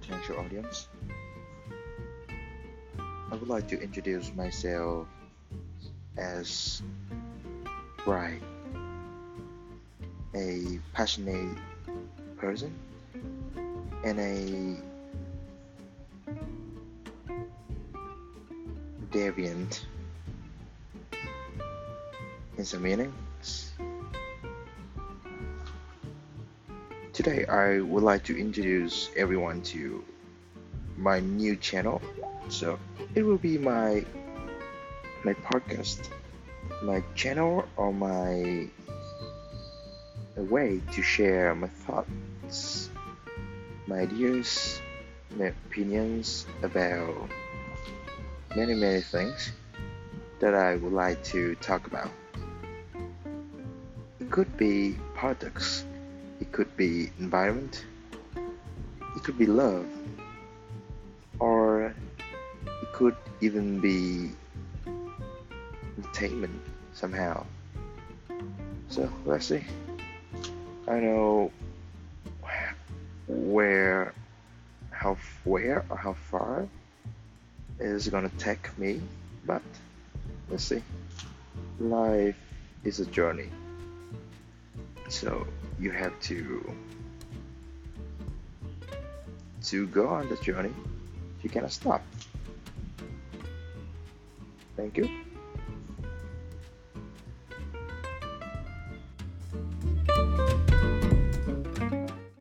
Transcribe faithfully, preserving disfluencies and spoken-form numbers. potential audience. I would like to introduce myself as Brian, a passionate person and a deviant in some meanings. Today I would like to introduce everyone to my new channel, so it will be my my podcast, my channel, or my a way to share my thoughts, my ideas, my opinions about many many things that I would like to talk about. It could be politics, it could be environment, it could be love, or it could even be entertainment somehow. So let's see. I know where, how, where or how far is gonna take me, but let's see. Life is a journey, so you have to to go on the journey. You cannot stop. Thank you.